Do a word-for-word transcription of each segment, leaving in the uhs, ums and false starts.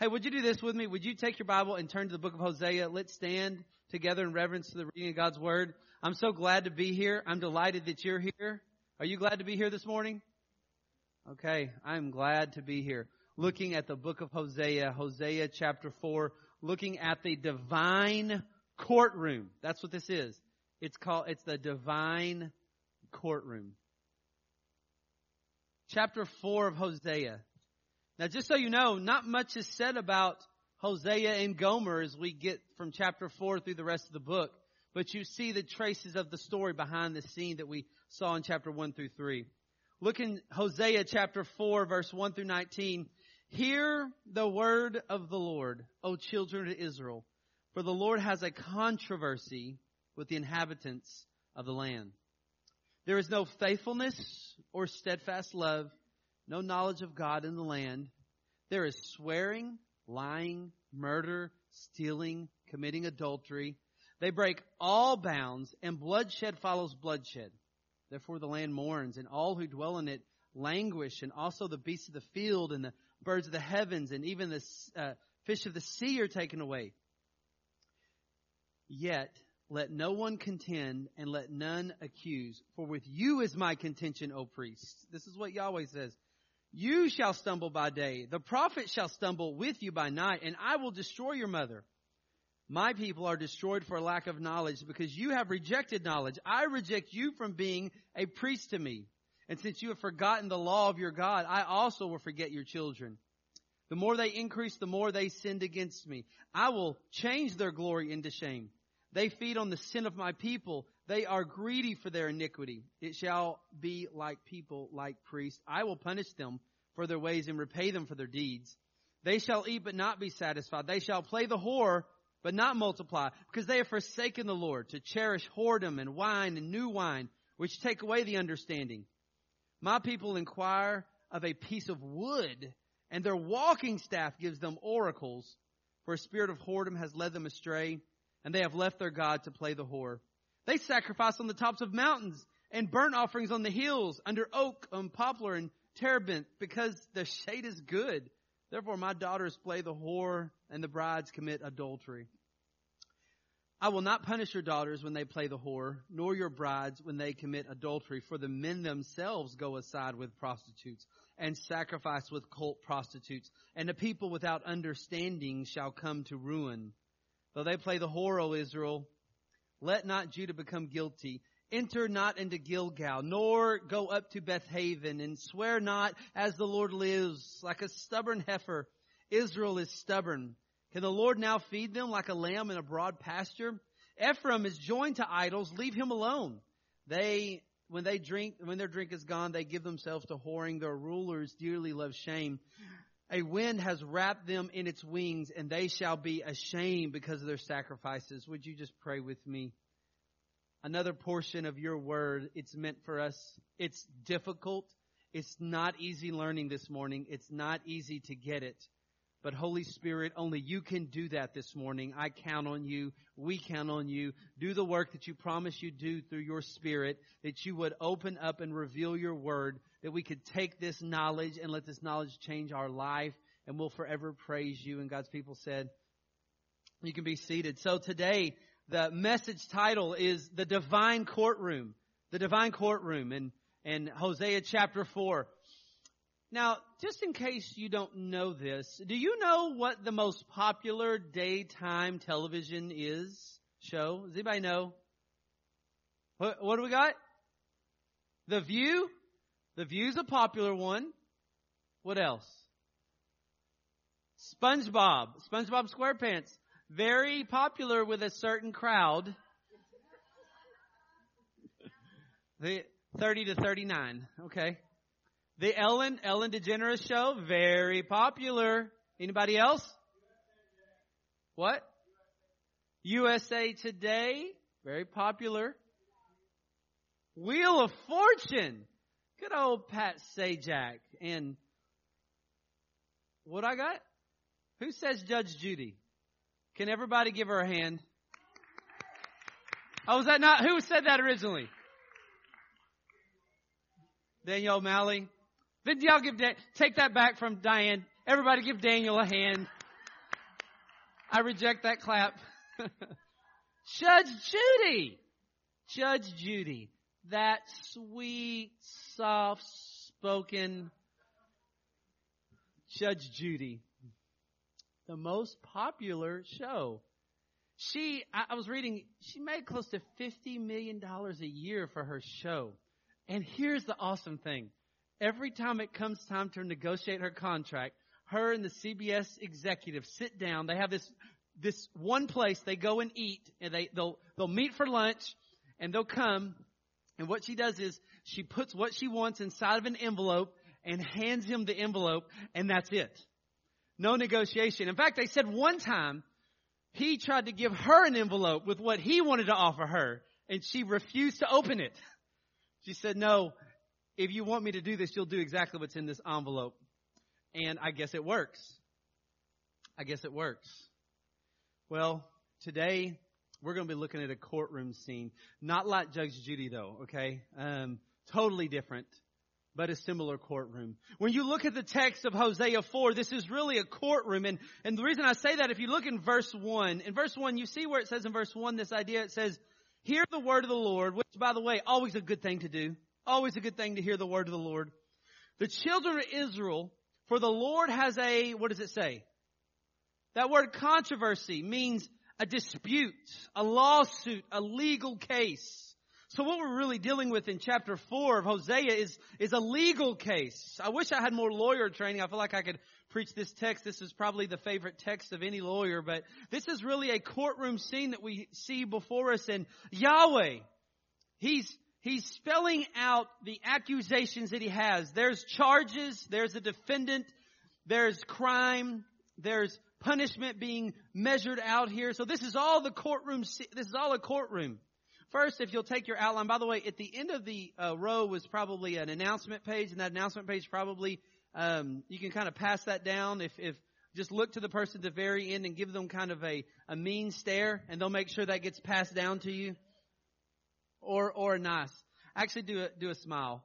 Hey, would you do this with me? Would you take your Bible and turn to the book of Hosea? Let's stand together in reverence to the reading of God's word. I'm so glad to be here. I'm delighted that you're here. Are you glad to be here this morning? Okay, I'm glad to be here. Looking at the book of Hosea, Hosea chapter four, looking at the divine courtroom. That's what this is. It's called, it's the divine courtroom. Chapter four of Hosea. Now, just so you know, not much is said about Hosea and Gomer as we get from chapter four through the rest of the book. But you see the traces of the story behind the scene that we saw in chapter one through three. Look in Hosea chapter four, verse one through nineteen. Hear the word of the Lord, O children of Israel, for the Lord has a controversy with the inhabitants of the land. There is no faithfulness or steadfast love. No knowledge of God in the land. There is swearing, lying, murder, stealing, committing adultery. They break all bounds, and bloodshed follows bloodshed. Therefore the land mourns, and all who dwell in it languish, and also the beasts of the field and the birds of the heavens, and even the uh, fish of the sea are taken away. Yet let no one contend, and let none accuse. For with you is my contention, O priest. This is what Yahweh says. You shall stumble by day. The prophet shall stumble with you by night, and I will destroy your mother. My people are destroyed for lack of knowledge, because you have rejected knowledge. I reject you from being a priest to me. And since you have forgotten the law of your God, I also will forget your children. The more they increase, the more they sinned against me. I will change their glory into shame. They feed on the sin of my people. They are greedy for their iniquity. It shall be like people, like priests. I will punish them for their ways and repay them for their deeds. They shall eat but not be satisfied. They shall play the whore but not multiply, because they have forsaken the Lord to cherish whoredom and wine and new wine, which take away the understanding. My people inquire of a piece of wood, and their walking staff gives them oracles. For a spirit of whoredom has led them astray, and they have left their God to play the whore. They sacrifice on the tops of mountains and burnt offerings on the hills, under oak and poplar and terebinth, because the shade is good. Therefore my daughters play the whore, and the brides commit adultery. I will not punish your daughters when they play the whore, nor your brides when they commit adultery, for the men themselves go aside with prostitutes and sacrifice with cult prostitutes, and the people without understanding shall come to ruin. Though they play the whore, O Israel, let not Judah become guilty. Enter not into Gilgal, nor go up to Bethaven, and swear not as the Lord lives, like a stubborn heifer. Israel is stubborn. Can the Lord now feed them like a lamb in a broad pasture? Ephraim is joined to idols. Leave him alone. They, when they drink, when their drink is gone, they give themselves to whoring. Their rulers dearly love shame. A wind has wrapped them in its wings, and they shall be ashamed because of their sacrifices. Would you just pray with me? Another portion of your word, it's meant for us. It's difficult. It's not easy learning this morning. It's not easy to get it. But Holy Spirit, only you can do that this morning. I count on you. We count on you. Do the work that you promise you do through your Spirit, that you would open up and reveal your word, that we could take this knowledge and let this knowledge change our life, and we'll forever praise you. And God's people said, you can be seated. So today, the message title is The Divine Courtroom, The Divine Courtroom, and, and Hosea chapter four. Now, just in case you don't know this, do you know what the most popular daytime television is? Show? Does anybody know? What, what do we got? The View? The View's a popular one. What else? SpongeBob. SpongeBob SquarePants. Very popular with a certain crowd. The thirty to thirty-nine. Okay. The Ellen, Ellen DeGeneres show. Very popular. Anybody else? What? U S A Today. Very popular. Wheel of Fortune. Good old Pat Sajak. And what I got? Who says Judge Judy? Can everybody give her a hand? Oh, was that not? Who said that originally? Daniel Malley. Then y'all give Dan, take that back from Diane. Everybody give Daniel a hand. I reject that clap. Judge Judy. Judge Judy. That sweet, soft-spoken Judge Judy. The most popular show. She, I was reading, she made close to fifty million dollars a year for her show. And here's the awesome thing. Every time it comes time to negotiate her contract, her and the C B S executive sit down. They have this this one place they go and eat, and they, they'll they'll meet for lunch, and they'll come. And what she does is she puts what she wants inside of an envelope and hands him the envelope, and that's it. No negotiation. In fact, they said one time he tried to give her an envelope with what he wanted to offer her, and she refused to open it. She said, no, if you want me to do this, you'll do exactly what's in this envelope. And I guess it works. I guess it works. Well, today we're going to be looking at a courtroom scene. Not like Judge Judy, though, okay? Um, totally different, but a similar courtroom. When you look at the text of Hosea four, this is really a courtroom. And, and the reason I say that, if you look in verse one, in verse one, you see where it says in verse one, this idea, it says, hear the word of the Lord, which, by the way, always a good thing to do. Always a good thing to hear the word of the Lord. The children of Israel, for the Lord has a, what does it say? That word controversy means a dispute, a lawsuit, a legal case. So what we're really dealing with in chapter four of Hosea is, is a legal case. I wish I had more lawyer training. I feel like I could preach this text. This is probably the favorite text of any lawyer, but this is really a courtroom scene that we see before us. And Yahweh, he's, he's spelling out the accusations that he has. There's charges, there's a defendant, there's crime, there's punishment being measured out here. So this is all the courtroom, this is all a courtroom. First, if you'll take your outline, by the way, at the end of the uh, row was probably an announcement page, and that announcement page probably, um, you can kind of pass that down. If, if just look to the person at the very end and give them kind of a, a mean stare, and they'll make sure that gets passed down to you. Or, or nice. Actually do a, do a smile.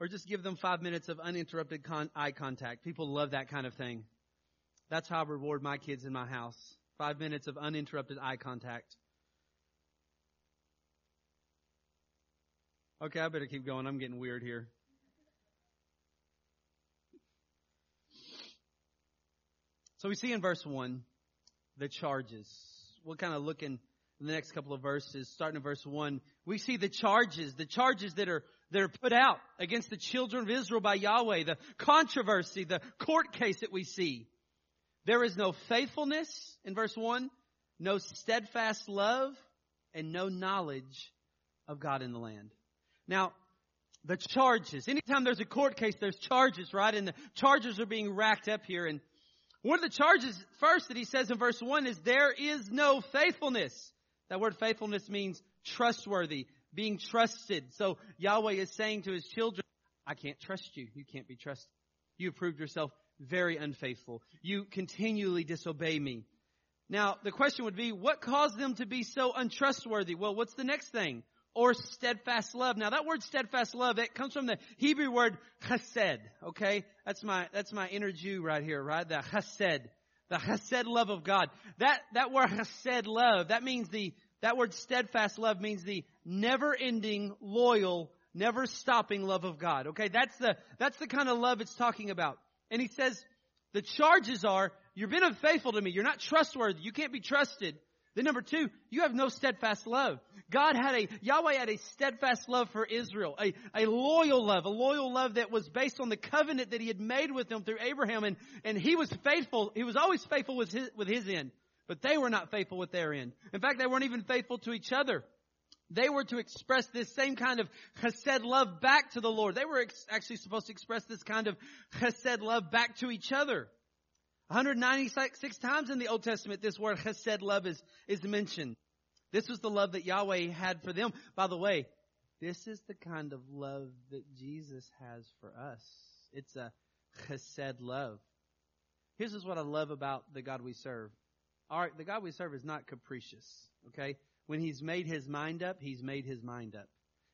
Or just give them five minutes of uninterrupted con- eye contact. People love that kind of thing. That's how I reward my kids in my house. Five minutes of uninterrupted eye contact. Okay, I better keep going. I'm getting weird here. So we see in verse one the charges. We'll kind of look in the next couple of verses, starting in verse one. We see the charges, the charges that are that are put out against the children of Israel by Yahweh, the controversy, the court case that we see. There is no faithfulness in verse one, no steadfast love, and no knowledge of God in the land. Now, the charges. Anytime there's a court case, there's charges, right? And the charges are being racked up here. And one of the charges first that he says in verse one is there is no faithfulness. That word faithfulness means trustworthy, being trusted. So Yahweh is saying to his children, I can't trust you. You can't be trusted. You proved yourself very unfaithful. You continually disobey me. Now, the question would be, what caused them to be so untrustworthy? Well, what's the next thing? Or steadfast love. Now, that word steadfast love, it comes from the Hebrew word chesed. Okay, that's my that's my inner Jew right here, right? The chesed. The chesed love of God. That that word chesed love, that means the that word steadfast love means the never-ending, loyal, never-stopping love of God. Okay, that's the that's the kind of love it's talking about. And he says the charges are you've been unfaithful to me. You're not trustworthy. You can't be trusted. Then number two, you have no steadfast love. God had a Yahweh had a steadfast love for Israel, a, a loyal love, a loyal love that was based on the covenant that he had made with them through Abraham, and, and he was faithful. He was always faithful with his with his end, but they were not faithful with their end. In fact, they weren't even faithful to each other. They were to express this same kind of chesed love back to the Lord. They were ex- actually supposed to express this kind of chesed love back to each other. one hundred ninety-six times in the Old Testament, this word chesed love is, is mentioned. This was the love that Yahweh had for them. By the way, this is the kind of love that Jesus has for us. It's a chesed love. Here's what I love about the God we serve. All right, the God we serve is not capricious, okay? When he's made his mind up, he's made his mind up.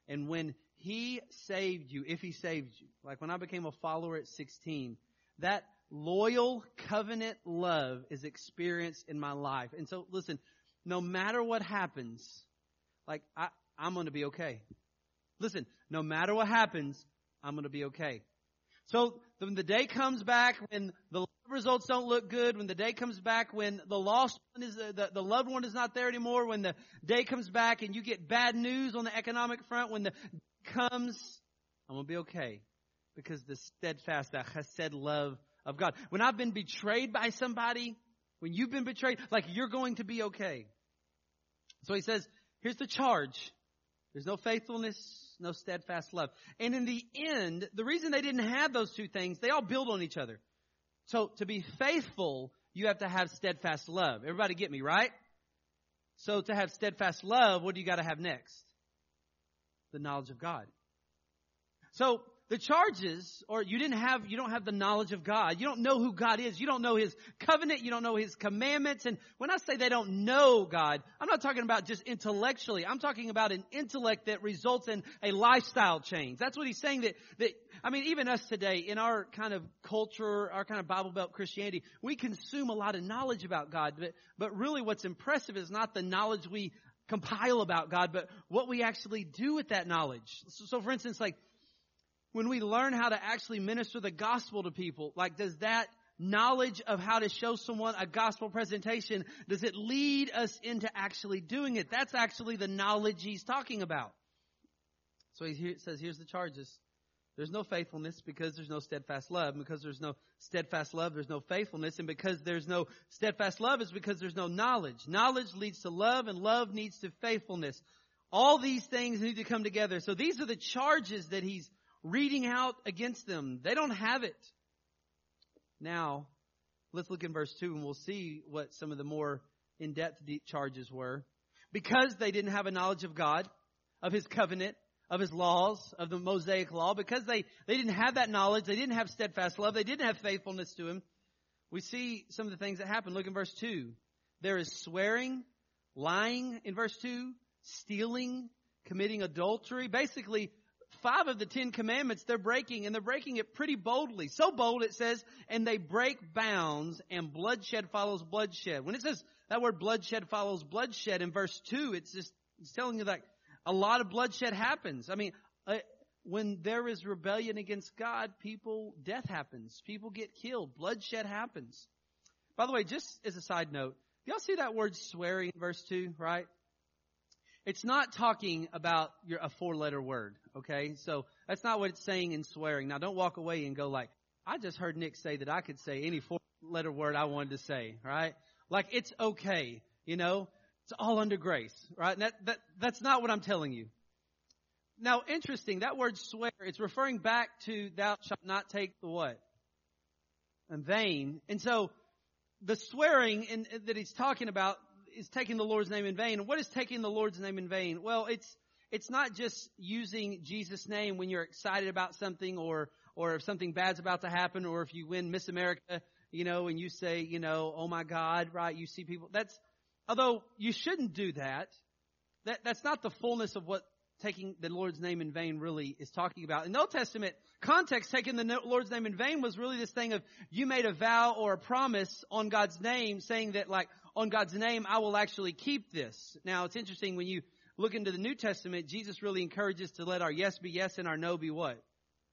And when he saved you, if he saved you, like when I became a follower at sixteen, that loyal covenant love is experienced in my life. And so, listen, no matter what happens, like, I, I'm going to be okay. Listen, no matter what happens, I'm going to be okay. So when the day comes back, when the results don't look good, when the day comes back, when the lost one is the, the loved one is not there anymore, when the day comes back and you get bad news on the economic front, when the day comes, I'm going to be okay because the steadfast, that chesed love of God. When I've been betrayed by somebody, when you've been betrayed, like, you're going to be okay. So he says, here's the charge. There's no faithfulness, no steadfast love. And in the end, the reason they didn't have those two things, they all build on each other. So to be faithful, you have to have steadfast love. Everybody get me, right? So to have steadfast love, what do you got to have next? The knowledge of God. So the charges, or you didn't have, you don't have the knowledge of God. You don't know who God is. You don't know His covenant. You don't know His commandments. And when I say they don't know God, I'm not talking about just intellectually. I'm talking about an intellect that results in a lifestyle change. That's what he's saying. That, that I mean, even us today in our kind of culture, our kind of Bible Belt Christianity, we consume a lot of knowledge about God. But, but really what's impressive is not the knowledge we compile about God, but what we actually do with that knowledge. So, so for instance, like, when we learn how to actually minister the gospel to people, like, does that knowledge of how to show someone a gospel presentation, does it lead us into actually doing it? That's actually the knowledge he's talking about. So he says, here's the charges. There's no faithfulness because there's no steadfast love. And because there's no steadfast love, there's no faithfulness. And because there's no steadfast love is because there's no knowledge. Knowledge leads to love, and love leads to faithfulness. All these things need to come together. So these are the charges that he's reading out against them. They don't have it. Now, let's look in verse two and we'll see what some of the more in-depth deep charges were. Because they didn't have a knowledge of God, of His covenant, of His laws, of the Mosaic law, because they, they didn't have that knowledge, they didn't have steadfast love, they didn't have faithfulness to Him, we see some of the things that happened. Look in verse two. There is swearing, lying in verse two, stealing, committing adultery. Basically, five of the Ten Commandments they're breaking, and they're breaking it pretty boldly. So bold it says, and they break bounds, and bloodshed follows bloodshed. When it says that word bloodshed follows bloodshed in verse two, it's just it's telling you that a lot of bloodshed happens. I mean, uh, when there is rebellion against God, people, death happens. People get killed. Bloodshed happens. By the way, just as a side note, y'all see that word swearing in verse two, right? It's not talking about your, a four-letter word, okay? So that's not what it's saying in swearing. Now, don't walk away and go like, I just heard Nick say that I could say any four-letter word I wanted to say, right? Like, it's okay, you know? It's all under grace, right? And that, that, that's not what I'm telling you. Now, interesting, that word swear, it's referring back to thou shalt not take the what? In vain. And so the swearing in, that he's talking about, is taking the Lord's name in vain. And what is taking the Lord's name in vain? Well, it's it's not just using Jesus' name when you're excited about something, or or if something bad's about to happen, or if you win Miss America, you know, and you say, you know, oh my God, right? You see people. That's, although you shouldn't do that. That that's not the fullness of what taking the Lord's name in vain really is talking about. In the Old Testament context, taking the Lord's name in vain was really this thing of you made a vow or a promise on God's name, saying that, like, on God's name, I will actually keep this. Now, it's interesting when you look into the New Testament, Jesus really encourages to let our yes be yes and our no be what?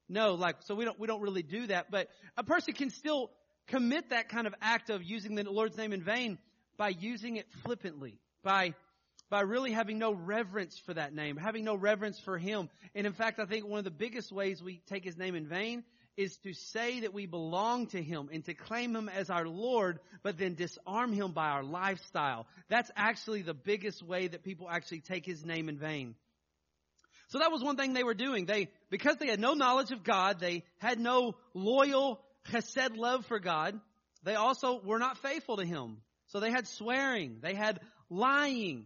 No, like, so we don't we don't really do that. But a person can still commit that kind of act of using the Lord's name in vain by using it flippantly, by by really having no reverence for that name, having no reverence for Him. And in fact, I think one of the biggest ways we take His name in vain is to say that we belong to Him and to claim Him as our Lord, but then disarm Him by our lifestyle. That's actually the biggest way that people actually take His name in vain. So that was one thing they were doing. They, because they had no knowledge of God, they had no loyal chesed love for God, they also were not faithful to Him. So they had swearing, they had lying,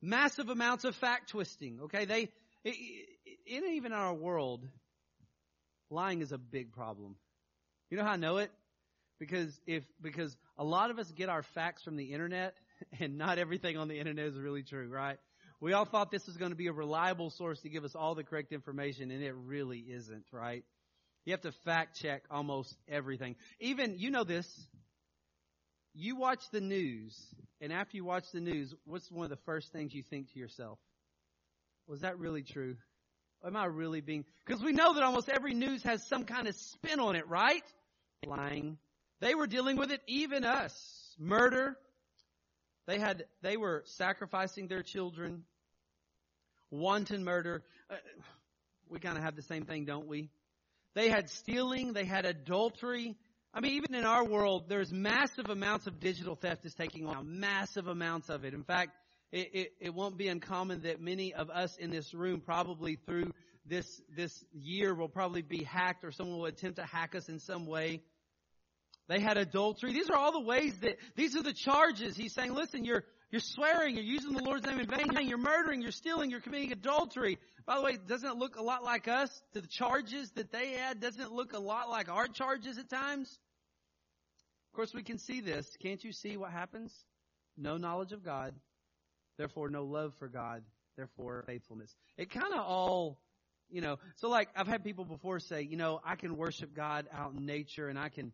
massive amounts of fact twisting. Okay, they, it, it, even in our world, lying is a big problem. You know how I know it? Because if because a lot of us get our facts from the internet, and not everything on the internet is really true, right? We all thought this was going to be a reliable source to give us all the correct information, and it really isn't, right? You have to fact check almost everything. Even, you know this, you watch the news, and after you watch the news, what's one of the first things you think to yourself? Was that really true? Am I really being... Because we know that almost every news has some kind of spin on it, right? Lying. They were dealing with it, even us. Murder. They had. They were sacrificing their children. Wanton murder. Uh, we kind of have the same thing, don't we? They had stealing. They had adultery. I mean, even in our world, there's massive amounts of digital theft is taking on. Massive amounts of it. In fact, it, it, it won't be uncommon that many of us in this room probably through this this year will probably be hacked or someone will attempt to hack us in some way. They had adultery. These are all the ways that, these are the charges. He's saying, listen, you're you're swearing, you're using the Lord's name in vain, you're murdering, you're stealing, you're committing adultery. By the way, doesn't it look a lot like us? The charges that they had, doesn't it look a lot like our charges at times? Of course, we can see this. Can't you see what happens? No knowledge of God, therefore no love for God, therefore faithfulness. It kind of all... You know, so like I've had people before say, you know, I can worship God out in nature and I can,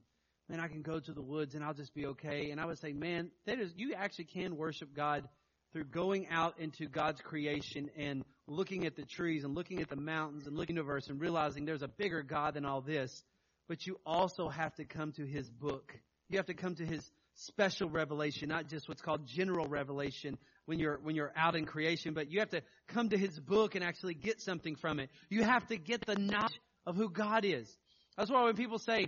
man, I can go to the woods and I'll just be okay. And I would say, man, that is, you actually can worship God through going out into God's creation and looking at the trees and looking at the mountains and looking at the universe and realizing there's a bigger God than all this. But you also have to come to his book. You have to come to his special revelation, not just what's called general revelation when you're when you're out in creation, but you have to come to his book and actually get something from it. You have to get the knowledge of who God is. That's why when people say,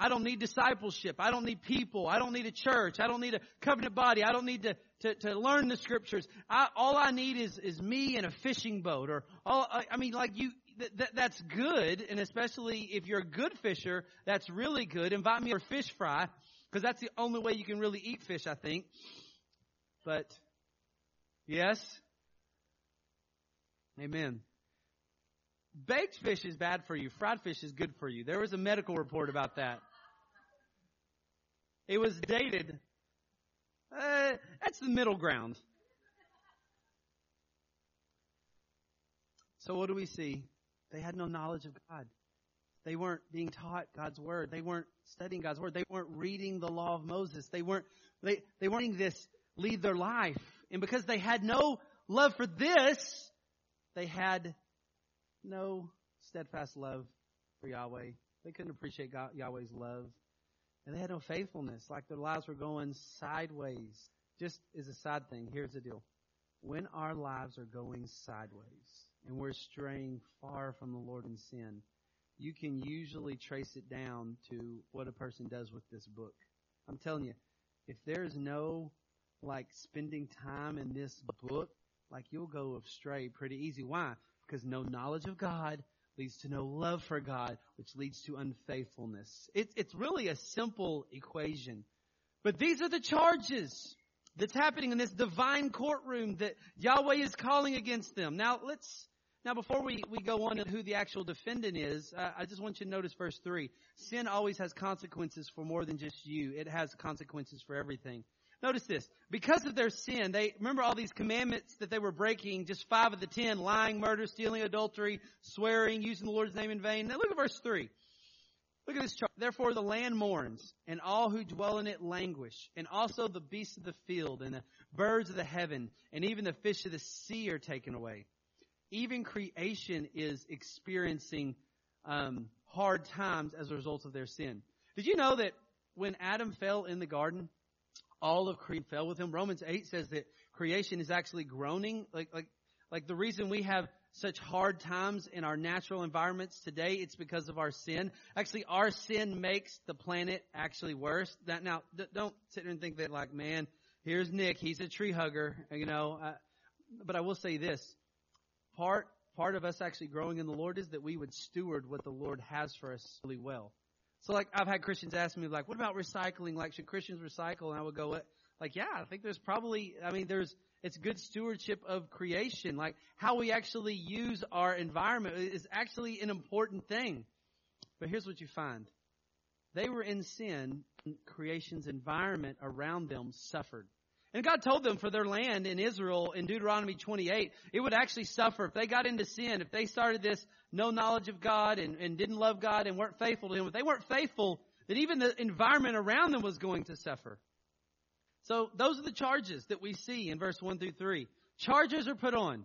I don't need discipleship, I don't need people, I don't need a church, I don't need a covenant body, I don't need to to, to learn the scriptures. I, all I need is is me and a fishing boat, or all I, I mean, like you. That, that's good, and especially if you're a good fisher, that's really good. Invite me for fish fry, because that's the only way you can really eat fish, I think. But, yes. Amen. Baked fish is bad for you. Fried fish is good for you. There was a medical report about that. It was dated. Uh, that's the middle ground. So what do we see? They had no knowledge of God. They weren't being taught God's word. They weren't studying God's word. They weren't reading the law of Moses. They weren't they, they weren't letting this lead their life. And because they had no love for this, they had no steadfast love for Yahweh. They couldn't appreciate God, Yahweh's love. And they had no faithfulness. Like their lives were going sideways. Just as a side thing, here's the deal. When our lives are going sideways and we're straying far from the Lord in sin, you can usually trace it down to what a person does with this book. I'm telling you, if there's no, like, spending time in this book, like, you'll go astray pretty easy. Why? Because no knowledge of God leads to no love for God, which leads to unfaithfulness. It's, it's really a simple equation. But these are the charges that's happening in this divine courtroom that Yahweh is calling against them. Now, let's... Now, before we, we go on to who the actual defendant is, uh, I just want you to notice verse three. Sin always has consequences for more than just you. It has consequences for everything. Notice this. Because of their sin, they remember all these commandments that they were breaking, just five of the ten, lying, murder, stealing, adultery, swearing, using the Lord's name in vain. Now, look at verse three. Look at this chart. Therefore, the land mourns, and all who dwell in it languish, and also the beasts of the field, and the birds of the heaven, and even the fish of the sea are taken away. Even creation is experiencing um, hard times as a result of their sin. Did you know that when Adam fell in the garden, all of creation fell with him? Romans eight says that creation is actually groaning. Like, like, like the reason we have such hard times in our natural environments today, it's because of our sin. Actually, our sin makes the planet actually worse. That, now, don't sit there and think that, like, man, here's Nick. He's a tree hugger, you know. I, but I will say this. Part part of us actually growing in the Lord is that we would steward what the Lord has for us really well. So, like, I've had Christians ask me, like, what about recycling? Like, should Christians recycle? And I would go, like, yeah, I think there's probably, I mean, there's, it's good stewardship of creation. Like, how we actually use our environment is actually an important thing. But here's what you find. They were in sin, and creation's environment around them suffered. And God told them for their land in Israel in Deuteronomy twenty-eight, it would actually suffer if they got into sin, if they started this no knowledge of God and, and didn't love God and weren't faithful to Him. If they weren't faithful, then even the environment around them was going to suffer. So those are the charges that we see in verse one through three. Charges are put on.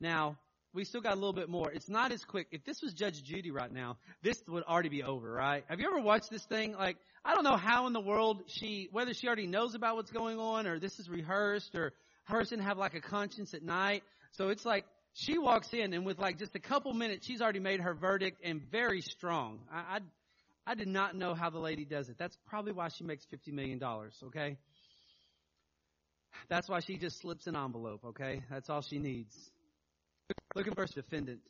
Now, we still got a little bit more. It's not as quick. If this was Judge Judy right now, this would already be over, right? Have you ever watched this thing? Like, I don't know how in the world she, whether she already knows about what's going on or this is rehearsed or her person have like a conscience at night. So it's like she walks in and with like just a couple minutes, she's already made her verdict and very strong. I, I, I did not know how the lady does it. That's probably why she makes fifty million dollars, okay? That's why she just slips an envelope, okay? That's all she needs. Look at verse defendant.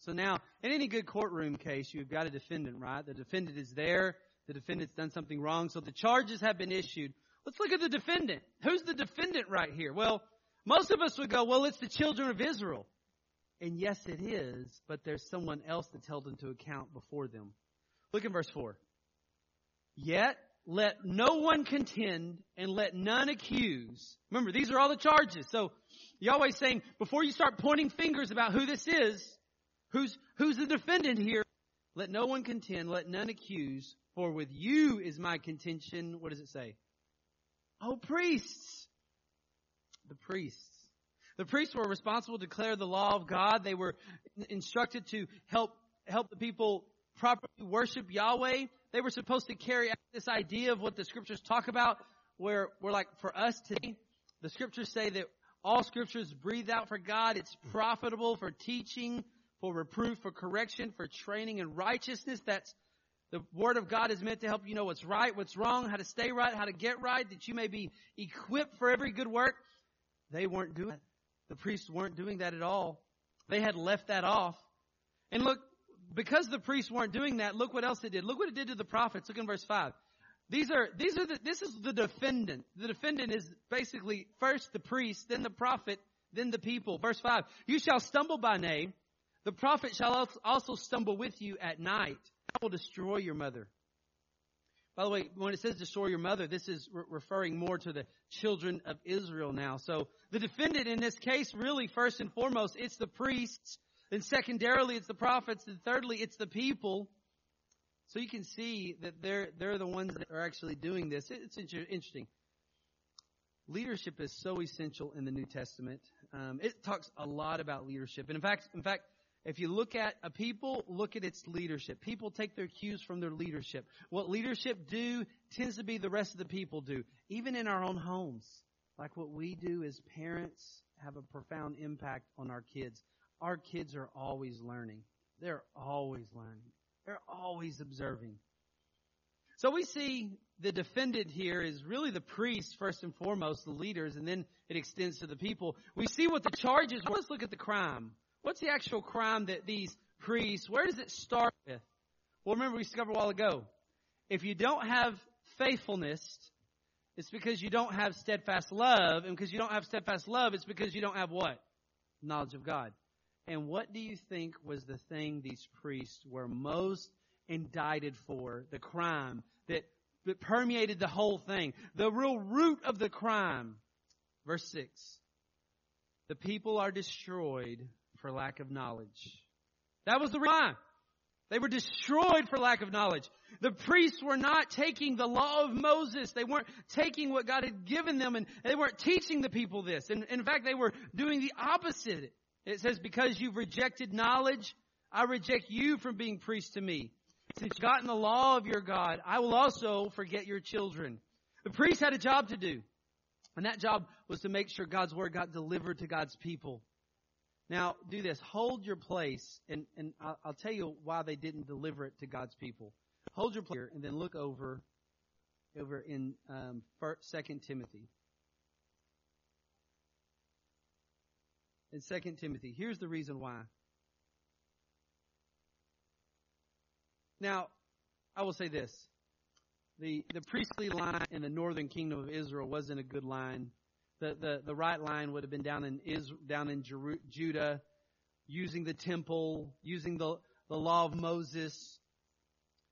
So now, in any good courtroom case, you've got a defendant, right? The defendant is there. The defendant's done something wrong. So the charges have been issued. Let's look at the defendant. Who's the defendant right here? Well, most of us would go, well, it's the children of Israel. And yes, it is, but there's someone else that's held into account before them. Look at verse four. Yet let no one contend and let none accuse. Remember, these are all the charges. So Yahweh's saying, before you start pointing fingers about who this is, who's who's the defendant here, let no one contend, let none accuse, for with you is my contention. What does it say? Oh, priests. The priests. The priests were responsible to declare the law of God. They were instructed to help help the people properly worship Yahweh. They were supposed to carry out this idea of what the scriptures talk about, where we're like, for us today, the scriptures say that all scriptures breathed out for God. It's profitable for teaching, for reproof, for correction, for training in righteousness. That's the word of God is meant to help you know what's right, what's wrong, how to stay right, how to get right, that you may be equipped for every good work. They weren't doing that. The priests weren't doing that at all. They had left that off. And look, because the priests weren't doing that, look what else it did. Look what it did to the prophets. Look in verse five. These are, these are the, this is the defendant. The defendant is basically first the priest, then the prophet, then the people. Verse five, you shall stumble by name. The prophet shall also stumble with you at night. I will destroy your mother. By the way, when it says destroy your mother, this is re- referring more to the children of Israel now. So the defendant in this case, really, first and foremost, it's the priests. Then secondarily, it's the prophets. And thirdly, it's the people. So you can see that they're, they're the ones that are actually doing this. It's interesting. Leadership is so essential in the New Testament. Um, it talks a lot about leadership. And in fact, in fact, if you look at a people, look at its leadership. People take their cues from their leadership. What leadership do tends to be the rest of the people do, even in our own homes. Like what we do as parents have a profound impact on our kids. Our kids are always learning. They're always learning. They're always observing. So we see the defendant here is really the priest, first and foremost, the leaders, and then it extends to the people. We see what the charges were. Let's look at the crime. What's the actual crime that these priests, where does it start with? Well, remember we discovered a while ago, if you don't have faithfulness, it's because you don't have steadfast love, and because you don't have steadfast love, it's because you don't have what? Knowledge of God. And what do you think was the thing these priests were most indicted for, the crime that, that permeated the whole thing, the real root of the crime? Verse six, the people are destroyed for lack of knowledge. That was the crime. They were destroyed for lack of knowledge. The priests were not taking the law of Moses. They weren't taking what God had given them, and they weren't teaching the people this. And in fact, they were doing the opposite. It says, because you've rejected knowledge, I reject you from being priest to me. Since you've forgotten the law of your God, I will also forget your children. The priest had a job to do, and that job was to make sure God's word got delivered to God's people. Now, do this. Hold your place, and, and I'll, I'll tell you why they didn't deliver it to God's people. Hold your place here, and then look over over in um, Second Timothy. In Second Timothy, here's the reason why. Now, I will say this. The the priestly line in the northern kingdom of Israel wasn't a good line. The the, the right line would have been down in Israel, down in Jeru- Judah, using the temple, using the, the law of Moses.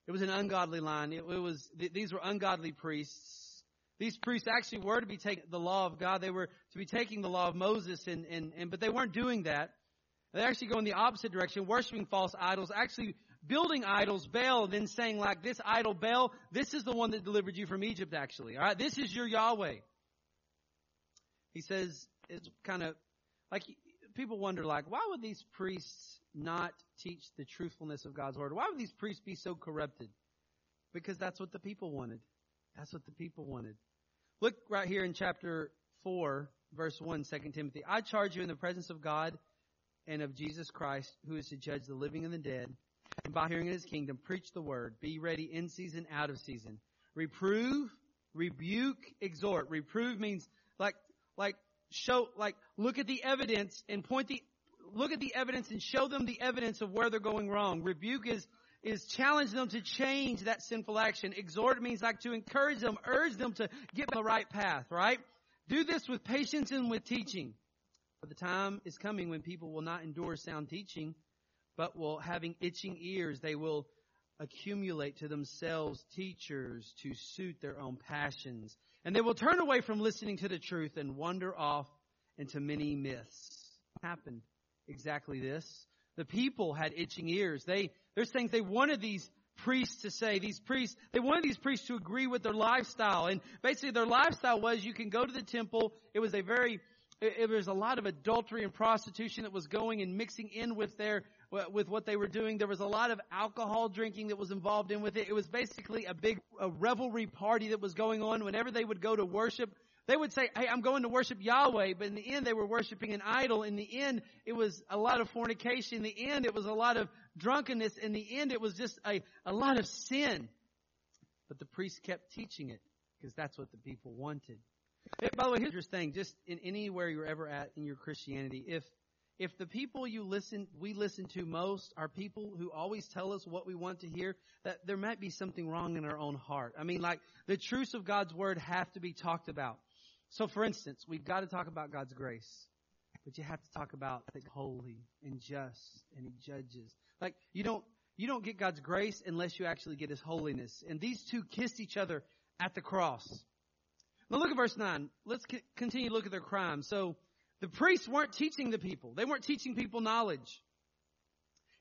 It was an ungodly line. It, it was th- These were ungodly priests. These priests actually were to be taking the law of God. They were to be taking the law of Moses, and, and, and but they weren't doing that. They actually go in the opposite direction, worshiping false idols, actually building idols, Baal, then saying like this idol, Baal, this is the one that delivered you from Egypt, actually. All right, this is your Yahweh. He says it's kind of like people wonder, like, why would these priests not teach the truthfulness of God's word? Why would these priests be so corrupted? Because that's what the people wanted. That's what the people wanted. Look right here in chapter four, verse one, Second Timothy. I charge you in the presence of God and of Jesus Christ, who is to judge the living and the dead, and by hearing in his kingdom, preach the word. Be ready in season, out of season. Reprove, rebuke, exhort. Reprove means like, like show, like look at the evidence and point the, look at the evidence and show them the evidence of where they're going wrong. Rebuke is, is challenge them to change that sinful action. Exhort means like to encourage them, urge them to get on the right path, right? Do this with patience and with teaching. For the time is coming when people will not endure sound teaching, but will, having itching ears, they will accumulate to themselves teachers to suit their own passions. And they will turn away from listening to the truth and wander off into many myths. What happened? Exactly this. The people had itching ears. They, there's things they wanted these priests to say. These priests, they wanted these priests to agree with their lifestyle. And basically their lifestyle was you can go to the temple. It was a very, it, it was a lot of adultery and prostitution that was going and mixing in with their with what they were doing. There was a lot of alcohol drinking that was involved in with it. It was basically a big a revelry party that was going on. Whenever they would go to worship, they would say, hey, I'm going to worship Yahweh. But in the end, they were worshiping an idol. In the end, it was a lot of fornication. In the end, it was a lot of drunkenness. In the end, it was just a, a lot of sin. But the priests kept teaching it because that's what the people wanted. Hey, by the way, here's the thing. Just in anywhere you're ever at in your Christianity, if If the people you listen, we listen to most are people who always tell us what we want to hear, that there might be something wrong in our own heart. I mean, like the truths of God's word have to be talked about. So, for instance, we've got to talk about God's grace, but you have to talk about that He's holy and just and He judges. Like you don't you don't get God's grace unless you actually get His holiness. And these two kissed each other at the cross. Now look at verse nine. Let's c- continue to look at their crime. So. The priests weren't teaching the people. They weren't teaching people knowledge.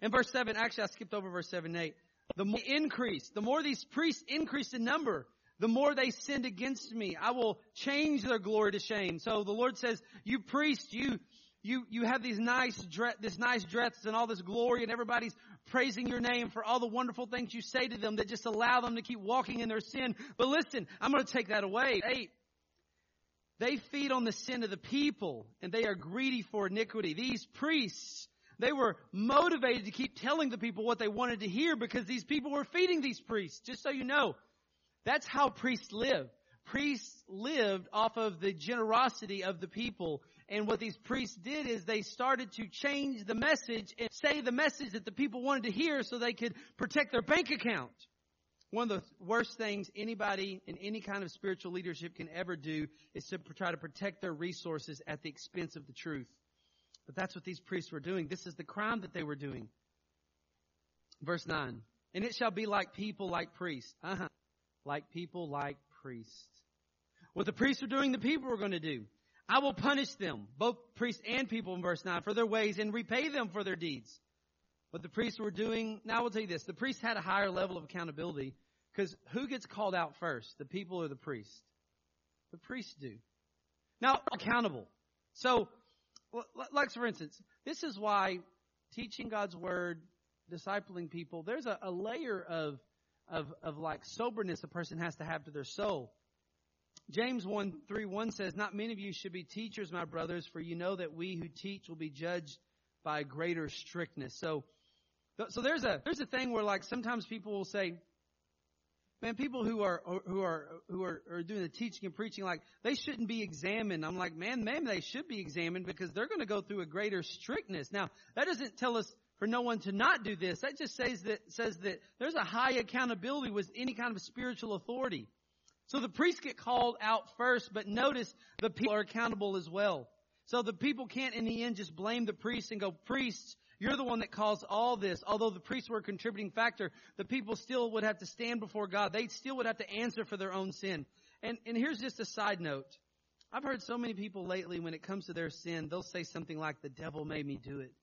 In verse seven, actually I skipped over verse seven and eight. The more they increased, the more these priests increased in number, the more they sinned against me. I will change their glory to shame. So the Lord says, you priests, you, you, you have these nice dress, this nice dress and all this glory and everybody's praising your name for all the wonderful things you say to them that just allow them to keep walking in their sin. But listen, I'm going to take that away. Eight. They feed on the sin of the people, and they are greedy for iniquity. These priests, they were motivated to keep telling the people what they wanted to hear because these people were feeding these priests. Just so you know, that's how priests live. Priests lived off of the generosity of the people. And what these priests did is they started to change the message and say the message that the people wanted to hear so they could protect their bank account. One of the worst things anybody in any kind of spiritual leadership can ever do is to try to protect their resources at the expense of the truth. But that's what these priests were doing. This is the crime that they were doing. Verse nine. And it shall be like people, like priests. Uh-huh. Like people, like priests. What the priests were doing, the people were going to do. I will punish them, both priests and people in verse nine, for their ways and repay them for their deeds. What the priests were doing, now I will tell you this, the priests had a higher level of accountability because who gets called out first, the people or the priest? The priests do. Now, accountable. So, like for instance, this is why teaching God's word, discipling people, there's a, a layer of, of, of like soberness a person has to have to their soul. James one three one says, not many of you should be teachers, my brothers, for you know that we who teach will be judged by greater strictness. So, So there's a there's a thing where like sometimes people will say, man, people who are who are who are, are doing the teaching and preaching, like they shouldn't be examined. I'm like, man, man, they should be examined because they're going to go through a greater strictness. Now that doesn't tell us for no one to not do this. That just says that says that there's a high accountability with any kind of spiritual authority. So the priests get called out first, but notice the people are accountable as well. So the people can't in the end just blame the priests and go, priests, you're the one that caused all this. Although the priests were a contributing factor, the people still would have to stand before God. They still would have to answer for their own sin. And and here's just a side note. I've heard so many people lately, when it comes to their sin, they'll say something like, the devil made me do it.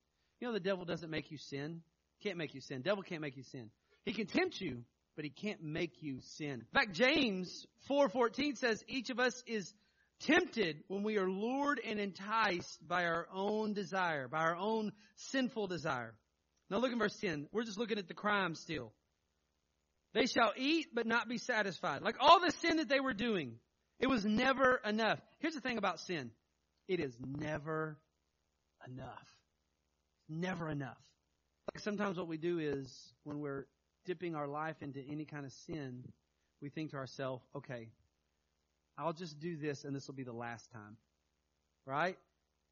You know, the devil doesn't make you sin. Can't make you sin. Devil can't make you sin. He can tempt you, but he can't make you sin. In fact, James four fourteen says each of us is tempted when we are lured and enticed by our own desire, by our own sinful desire. Now look at verse ten. We're just looking at the crime still. They shall eat but not be satisfied. Like all the sin that they were doing, it was never enough. Here's the thing about sin. It is never enough. Never enough. Like sometimes what we do is when we're dipping our life into any kind of sin, we think to ourselves, okay, I'll just do this and this will be the last time. Right?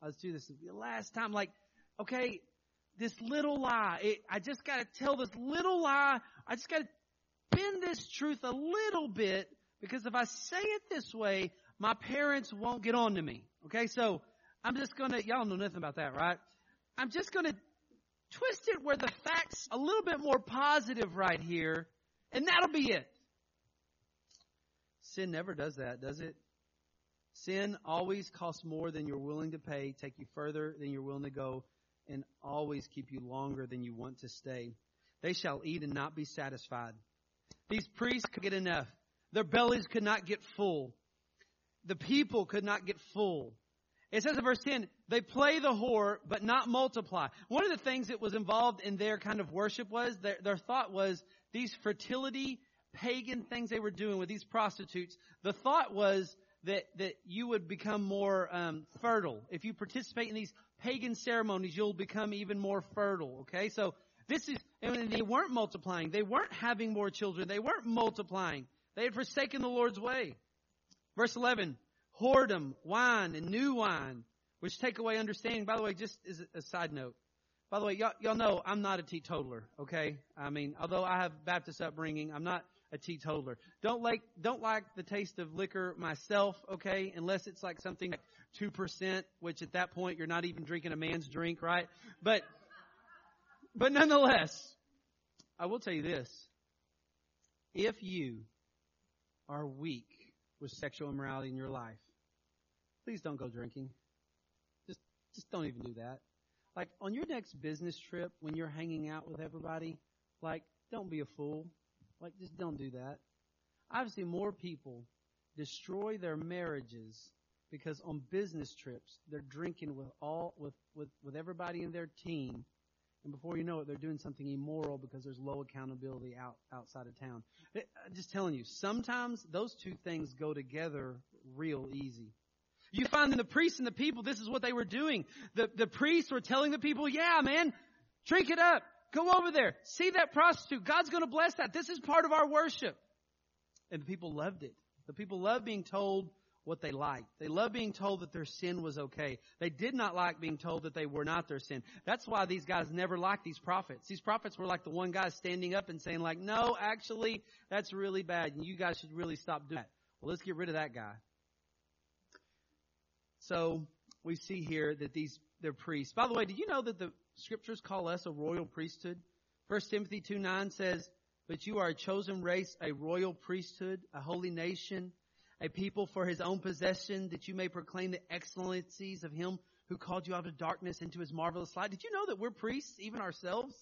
I'll just do this. It'll be the last time. Like, okay, this little lie. It, I just got to tell this little lie. I just got to bend this truth a little bit, because if I say it this way, my parents won't get on to me. Okay, so I'm just going to, y'all know nothing about that, right? I'm just going to twist it where the fact's a little bit more positive right here, and that'll be it. Sin never does that, does it? Sin always costs more than you're willing to pay, take you further than you're willing to go, and always keep you longer than you want to stay. They shall eat and not be satisfied. These priests could get enough. Their bellies could not get full. The people could not get full. It says in verse ten, they play the whore, but not multiply. One of the things that was involved in their kind of worship was, their, their thought was, these fertility pagan things they were doing with these prostitutes, the thought was that, that you would become more um, fertile. If you participate in these pagan ceremonies, you'll become even more fertile. Okay, so this is, and they weren't multiplying. They weren't having more children. They weren't multiplying. They had forsaken the Lord's way. Verse eleven. Whoredom, wine, and new wine, which take away understanding. By the way, just as a side note, by the way, y'all, y'all know I'm not a teetotaler, okay? I mean, although I have Baptist upbringing, I'm not a teetotaler. Don't like, don't like the taste of liquor myself, okay? Unless it's like something like two percent, which at that point you're not even drinking a man's drink, right? But, but nonetheless, I will tell you this. If you are weak with sexual immorality in your life, please don't go drinking. Just just don't even do that. Like, on your next business trip, when you're hanging out with everybody, like, don't be a fool. Like, just don't do that. I've seen more people destroy their marriages because on business trips, they're drinking with all with, with, with everybody in their team. And before you know it, they're doing something immoral because there's low accountability out outside of town. I'm just telling you, sometimes those two things go together real easy. You find in the priests and the people, this is what they were doing. The, the priests were telling the people, yeah, man, drink it up. Go over there. See that prostitute. God's going to bless that. This is part of our worship. And the people loved it. The people loved being told what they liked. They loved being told that their sin was okay. They did not like being told that they were not their sin. That's why these guys never liked these prophets. These prophets were like the one guy standing up and saying like, no, actually, that's really bad, and you guys should really stop doing that. Well, let's get rid of that guy. So we see here that these, they're priests. By the way, did you know that the scriptures call us a royal priesthood? First Timothy two nine says, but you are a chosen race, a royal priesthood, a holy nation, a people for his own possession, that you may proclaim the excellencies of him who called you out of darkness into his marvelous light. Did you know that we're priests, even ourselves?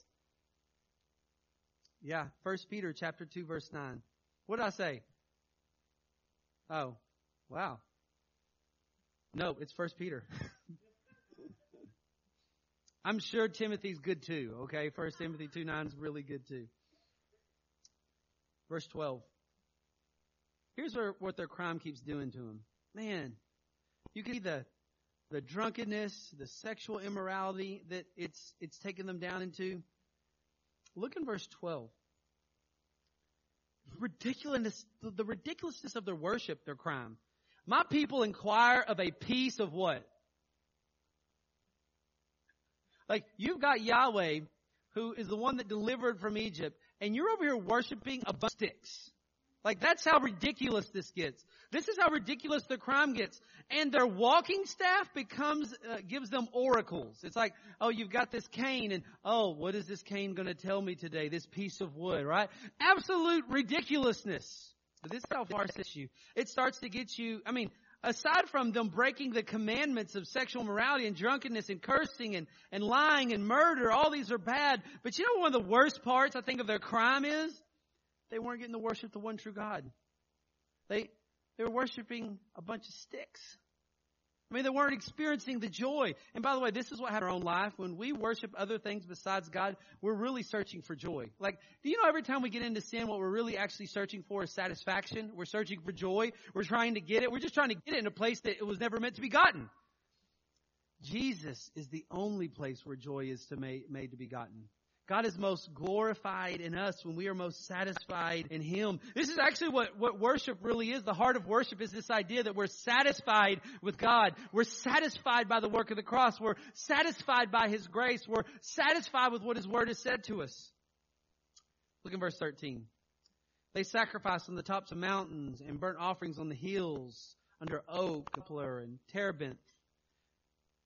Yeah, First Peter chapter two, verse nine. What did I say? Oh, wow. No, it's First Peter. I'm sure Timothy's good too, okay? First Timothy two nine is really good too. Verse twelve. Here's what their crime keeps doing to them. Man, you can see the the drunkenness, the sexual immorality that it's it's taking them down into. Look in verse twelve. Ridiculousness, the ridiculousness of their worship, their crime. My people inquire of a piece of what? Like, you've got Yahweh, who is the one that delivered from Egypt, and you're over here worshiping a bunch of sticks. Like, that's how ridiculous this gets. This is how ridiculous the crime gets. And their walking staff becomes, uh, gives them oracles. It's like, oh, you've got this cane, and oh, what is this cane going to tell me today? This piece of wood, right? Absolute ridiculousness. But this is how far it gets you. It starts to get you, I mean, aside from them breaking the commandments of sexual morality and drunkenness and cursing and, and lying and murder, all these are bad. But you know one of the worst parts, I think, of their crime is they weren't getting to worship the one true God. They they were worshiping a bunch of sticks. I mean, they weren't experiencing the joy. And by the way, this is what happened in our own life. When we worship other things besides God, we're really searching for joy. Like, do you know every time we get into sin, what we're really actually searching for is satisfaction? We're searching for joy. We're trying to get it. We're just trying to get it in a place that it was never meant to be gotten. Jesus is the only place where joy is to made, made to be gotten. God is most glorified in us when we are most satisfied in Him. This is actually what, what worship really is. The heart of worship is this idea that we're satisfied with God. We're satisfied by the work of the cross. We're satisfied by His grace. We're satisfied with what His Word has said to us. Look in verse thirteen. They sacrificed on the tops of mountains and burnt offerings on the hills under oak, poplar, and terebinth.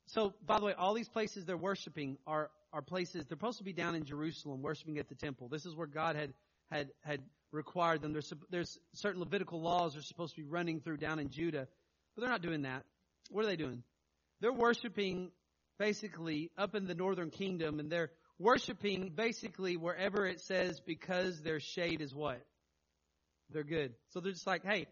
So, by the way, all these places they're worshiping are Are places they're supposed to be down in Jerusalem worshiping at the temple. This is where God had had had required them. There's there's certain Levitical laws they're supposed to be running through down in Judah, but they're not doing that. What are they doing? They're worshiping basically up in the northern kingdom, and they're worshiping basically wherever it says because their shade is what? They're good. So they're just like, hey,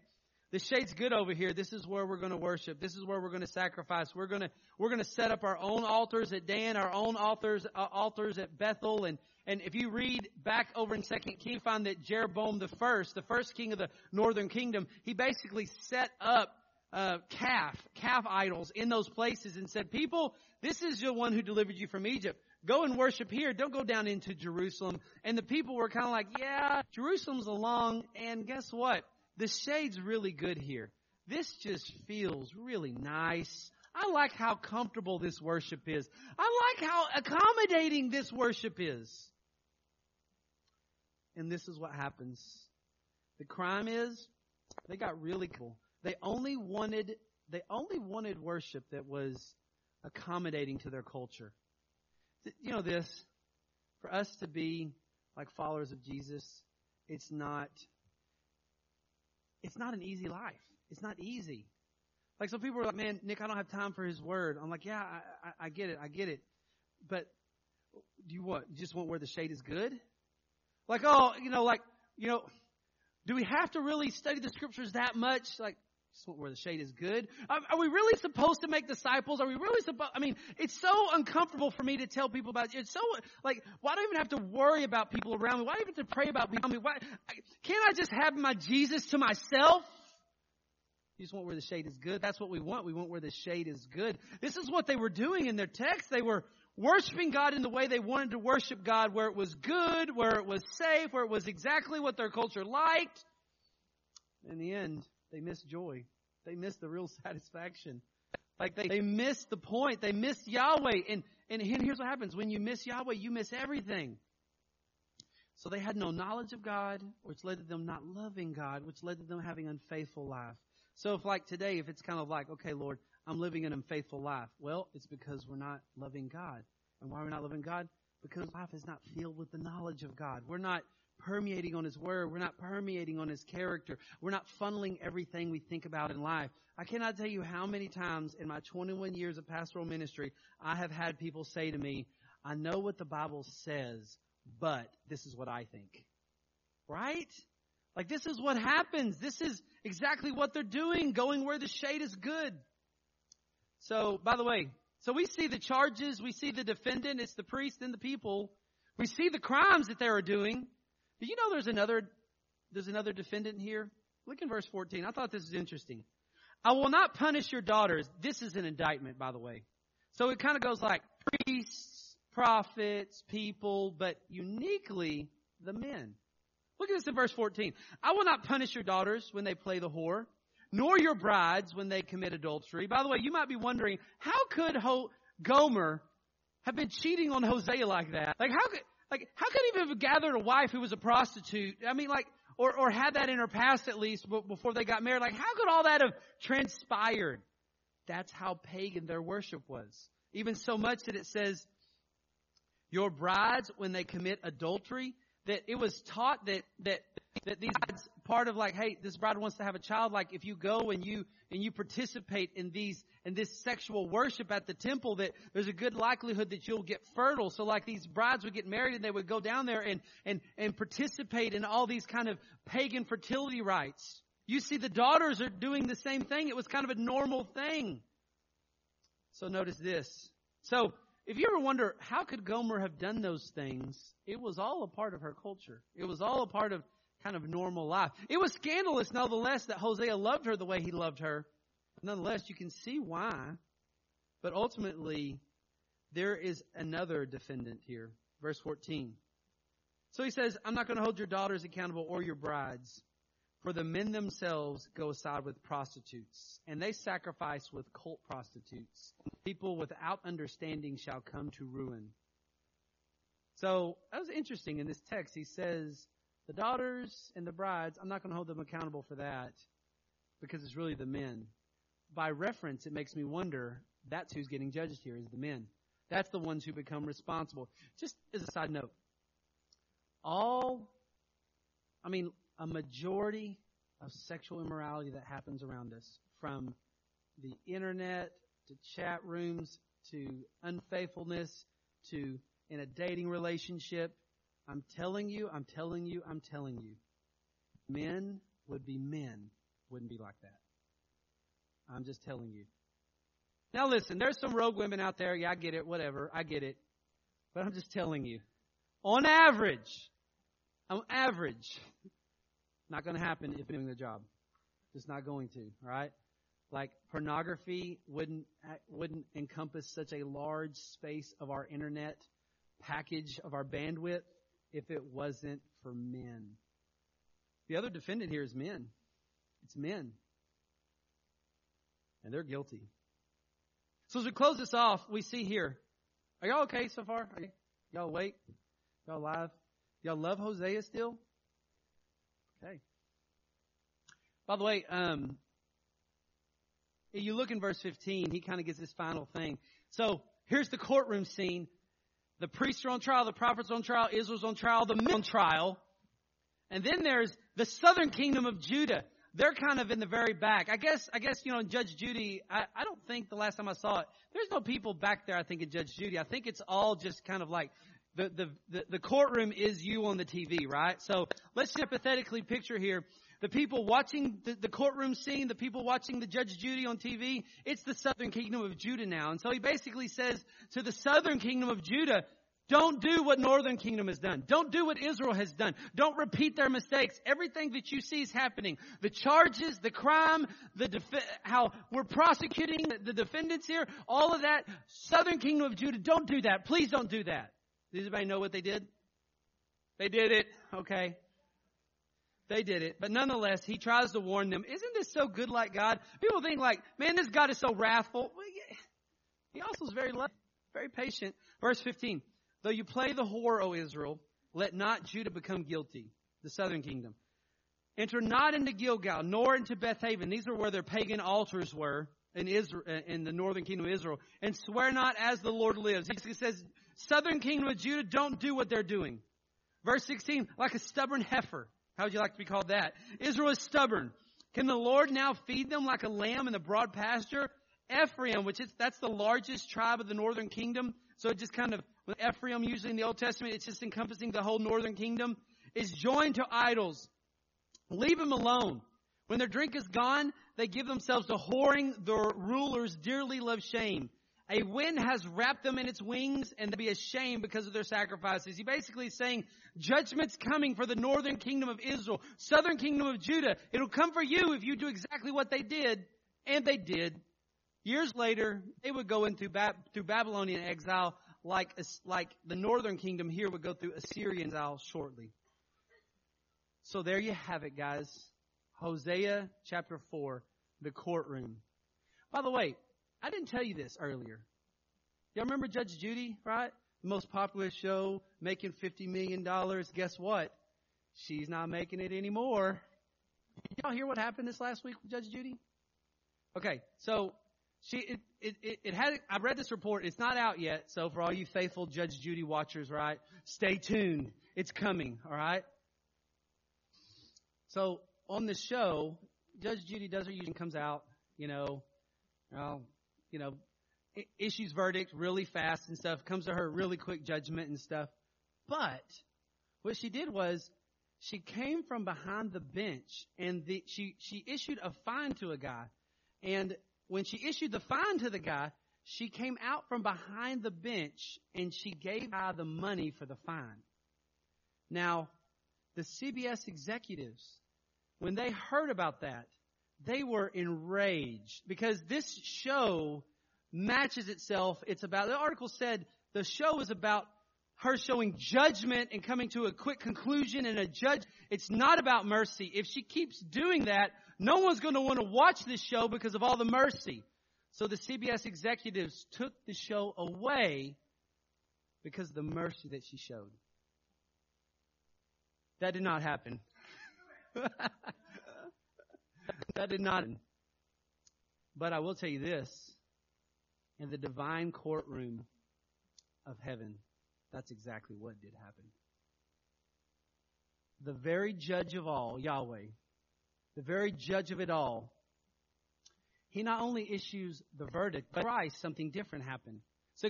the shade's good over here. This is where we're going to worship. This is where we're going to sacrifice. We're going to we're going to set up our own altars at Dan, our own altars uh, altars at Bethel. And and if you read back over in Second Kings, you find that Jeroboam the first, the first king of the northern kingdom, he basically set up uh, calf calf idols in those places and said, "People, this is the one who delivered you from Egypt. Go and worship here. Don't go down into Jerusalem." And the people were kind of like, "Yeah, Jerusalem's along, and guess what? The shade's really good here. This just feels really nice. I like how comfortable this worship is. I like how accommodating this worship is." And this is what happens. The crime is they got really cool. They only wanted they only wanted worship that was accommodating to their culture. You know this, for us to be like followers of Jesus, it's not It's not an easy life. It's not easy. Like some people are like, "Man, Nick, I don't have time for His Word." I'm like, yeah, I, I, I get it. I get it. But do you want, you just want where the shade is good? Like, oh, you know, like, you know, do we have to really study the scriptures that much? Like, just want where the shade is good? Are, are we really supposed to make disciples? Are we really supposed, I mean, it's so uncomfortable for me to tell people about it. It's so, like, why do I even have to worry about people around me? Why do I even have to pray about people around me? Why, can't I just have my Jesus to myself? You just want where the shade is good. That's what we want. We want where the shade is good. This is what they were doing in their text. They were worshiping God in the way they wanted to worship God, where it was good, where it was safe, where it was exactly what their culture liked. In the end, they miss joy. They miss the real satisfaction. Like they, they miss the point. They miss Yahweh. And, and here's what happens. When you miss Yahweh, you miss everything. So they had no knowledge of God, which led to them not loving God, which led to them having unfaithful life. So if like today, if it's kind of like, okay, Lord, I'm living an unfaithful life. Well, it's because we're not loving God. And why are we not loving God? Because life is not filled with the knowledge of God. We're not permeating on His Word. We're not permeating on His character. We're not funneling everything we think about in life. I cannot tell you how many times in my twenty-one years of pastoral ministry, I have had people say to me, "I know what the Bible says, but this is what I think." Right? Like this is what happens. This is exactly what they're doing, going where the shade is good. So, by the way, so we see the charges, we see the defendant, it's the priest and the people. We see the crimes that they are doing. Do you know there's another there's another defendant here? Look in verse fourteen. I thought this was interesting. "I will not punish your daughters." This is an indictment, by the way. So it kind of goes like priests, prophets, people, but uniquely the men. Look at this in verse fourteen. "I will not punish your daughters when they play the whore, nor your brides when they commit adultery." By the way, you might be wondering, how could Ho- Gomer have been cheating on Hosea like that? Like how could... Like, how could he have gathered a wife who was a prostitute? I mean, like, or, or had that in her past at least before they got married. Like, how could all that have transpired? That's how pagan their worship was. Even so much that it says, "Your brides, when they commit adultery," that it was taught that, that, that these brides part of like, hey, this bride wants to have a child. Like if you go and you and you participate in these in this sexual worship at the temple, that there's a good likelihood that you'll get fertile. So like these brides would get married and they would go down there and and and participate in all these kind of pagan fertility rites. You see, the daughters are doing the same thing. It was kind of a normal thing. So notice this. So if you ever wonder, how could Gomer have done those things? It was all a part of her culture. It was all a part of kind of normal life. It was scandalous, nonetheless, that Hosea loved her the way he loved her. Nonetheless, you can see why. But ultimately, there is another defendant here. Verse fourteen. So he says, I'm not going to hold your daughters accountable or your brides, for the men themselves go aside with prostitutes, and they sacrifice with cult prostitutes. People without understanding shall come to ruin. So that was interesting in this text. He says, the daughters and the brides, I'm not going to hold them accountable for that because it's really the men. By reference, it makes me wonder, that's who's getting judged here, is the men. That's the ones who become responsible. Just as a side note, all, I mean, a majority of sexual immorality that happens around us, from the internet to chat rooms to unfaithfulness to in a dating relationship, I'm telling you, I'm telling you, I'm telling you, men would be men, wouldn't be like that. I'm just telling you. Now listen, there's some rogue women out there. Yeah, I get it. Whatever. I get it. But I'm just telling you, on average, on average, not going to happen if doing the job. It's not going to, right? Like pornography wouldn't wouldn't encompass such a large space of our internet package of our bandwidth if it wasn't for men. The other defendant here is men. It's men. And they're guilty. So as we close this off, we see here. Are y'all okay so far? Are y'all awake? Y'all alive? Y'all love Hosea still? Hey. By the way, um, you look in verse fifteen, he kind of gets this final thing. So here's the courtroom scene. The priests are on trial, the prophets are on trial, Israel's on trial, the men are on trial. And then there's the southern kingdom of Judah. They're kind of in the very back. I guess, I guess you know, in Judge Judy, I, I don't think the last time I saw it, there's no people back there, I think, in Judge Judy. I think it's all just kind of like... The, the the the courtroom is you on the T V, right? So let's hypothetically picture here the people watching the, the courtroom scene, the people watching the Judge Judy on T V. It's the southern kingdom of Judah now. And so he basically says to the southern kingdom of Judah, don't do what northern kingdom has done. Don't do what Israel has done. Don't repeat their mistakes. Everything that you see is happening. The charges, the crime, the def- how we're prosecuting the defendants here, all of that. Southern kingdom of Judah, don't do that. Please don't do that. Does anybody know what they did? They did it. Okay. They did it. But nonetheless, he tries to warn them. Isn't this so good like God? People think like, man, this God is so wrathful. Well, yeah. He also is very loving, very patient. Verse fifteen. Though you play the whore, O Israel, let not Judah become guilty. The southern kingdom. Enter not into Gilgal, nor into Bethaven. These are where their pagan altars were in Israel, in the northern kingdom of Israel. And swear not as the Lord lives. He says, southern kingdom of Judah, don't do what they're doing. Verse sixteen, like a stubborn heifer. How would you like to be called that? Israel is stubborn. Can the Lord now feed them like a lamb in the broad pasture? Ephraim, which is, that's the largest tribe of the northern kingdom. So it just kind of, with Ephraim usually in the Old Testament, it's just encompassing the whole northern kingdom, is joined to idols. Leave them alone. When their drink is gone, they give themselves to whoring. Their rulers dearly love shame. A wind has wrapped them in its wings, and they'll be ashamed because of their sacrifices. He basically is saying, judgment's coming for the northern kingdom of Israel, southern kingdom of Judah. It'll come for you if you do exactly what they did, and they did. Years later, they would go into ba- through Babylonian exile, like like the northern kingdom here would go through Assyrian exile shortly. So there you have it, guys. Hosea chapter four, the courtroom. By the way, I didn't tell you this earlier. Y'all remember Judge Judy, right? The most popular show, making fifty million dollars. Guess what? She's not making it anymore. Y'all hear what happened this last week with Judge Judy? Okay, so she it it, it, it had. I read this report. It's not out yet. So for all you faithful Judge Judy watchers, right? Stay tuned. It's coming. All right. So on the show, Judge Judy does her usual, comes out, you know, uh, you know, issues verdict really fast and stuff, comes to her really quick judgment and stuff. But what she did was she came from behind the bench and the, she, she issued a fine to a guy. And when she issued the fine to the guy, she came out from behind the bench and she gave the guy the money for the fine. Now, the C B S executives, when they heard about that, they were enraged because this show matches itself. It's about, the article said the show is about her showing judgment and coming to a quick conclusion and a judge. It's not about mercy. If she keeps doing that, no one's going to want to watch this show because of all the mercy. So the C B S executives took the show away because of the mercy that she showed. That did not happen. That did not happen. But I will tell you this. In the divine courtroom of heaven, that's exactly what did happen. The very judge of all, Yahweh, the very judge of it all, he not only issues the verdict, but Christ, something different happened. So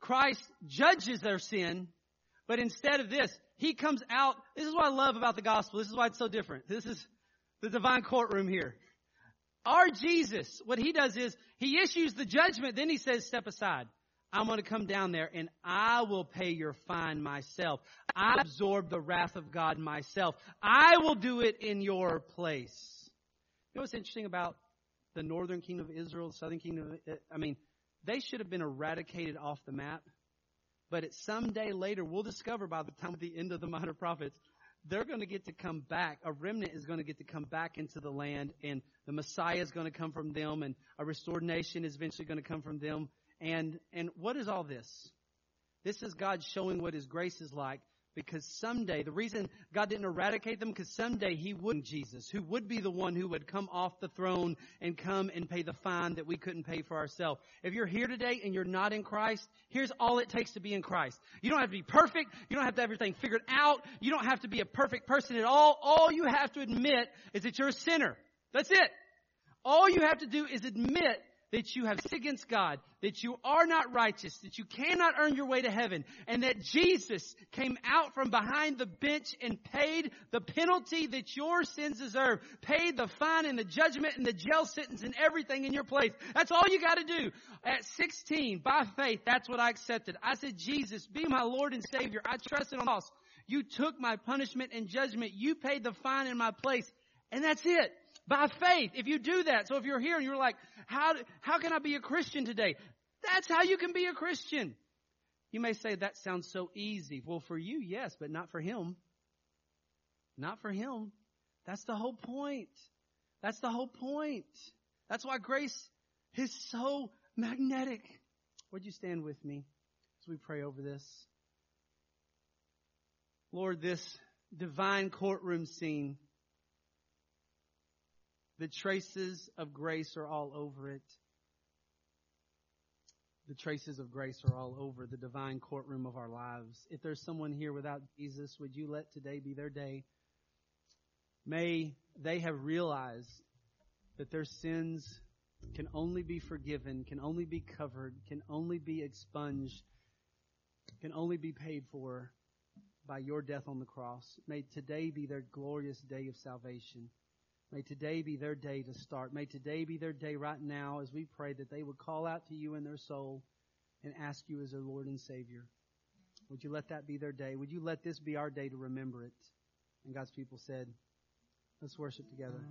Christ judges their sin, but instead of this, he comes out. This is what I love about the gospel. This is why it's so different. This is the divine courtroom here. Our Jesus, what he does is he issues the judgment. Then he says, step aside. I'm going to come down there and I will pay your fine myself. I absorb the wrath of God myself. I will do it in your place. You know what's interesting about the northern kingdom of Israel, the southern kingdom of, I mean, they should have been eradicated off the map. But it's someday later, we'll discover by the time of the end of the minor prophets, they're going to get to come back. A remnant is going to get to come back into the land, and the Messiah is going to come from them, and a restored nation is eventually going to come from them. And and what is all this? This is God showing what his grace is like, because someday, the reason God didn't eradicate them, because someday he wouldn't, Jesus, who would be the one who would come off the throne and come and pay the fine that we couldn't pay for ourselves. If you're here today and you're not in Christ, here's all it takes to be in Christ. You don't have to be perfect. You don't have to have everything figured out. You don't have to be a perfect person at all. All you have to admit is that you're a sinner. That's it. All you have to do is admit that you have sinned against God, that you are not righteous, that you cannot earn your way to heaven, and that Jesus came out from behind the bench and paid the penalty that your sins deserve, paid the fine and the judgment and the jail sentence and everything in your place. That's all you got to do. At sixteen, by faith, that's what I accepted. I said, Jesus, be my Lord and Savior. I trust in the cross. You took my punishment and judgment. You paid the fine in my place, and that's it. By faith, if you do that. So if you're here and you're like, how how can I be a Christian today? That's how you can be a Christian. You may say, that sounds so easy. Well, for you, yes, but not for him. Not for him. That's the whole point. That's the whole point. That's why grace is so magnetic. Would you stand with me as we pray over this? Lord, this divine courtroom scene, the traces of grace are all over it. The traces of grace are all over the divine courtroom of our lives. If there's someone here without Jesus, would you let today be their day? May they have realized that their sins can only be forgiven, can only be covered, can only be expunged, can only be paid for by your death on the cross. May today be their glorious day of salvation. May today be their day to start. May today be their day right now as we pray that they would call out to you in their soul and ask you as their Lord and Savior. Would you let that be their day? Would you let this be our day to remember it? And God's people said, let's worship together.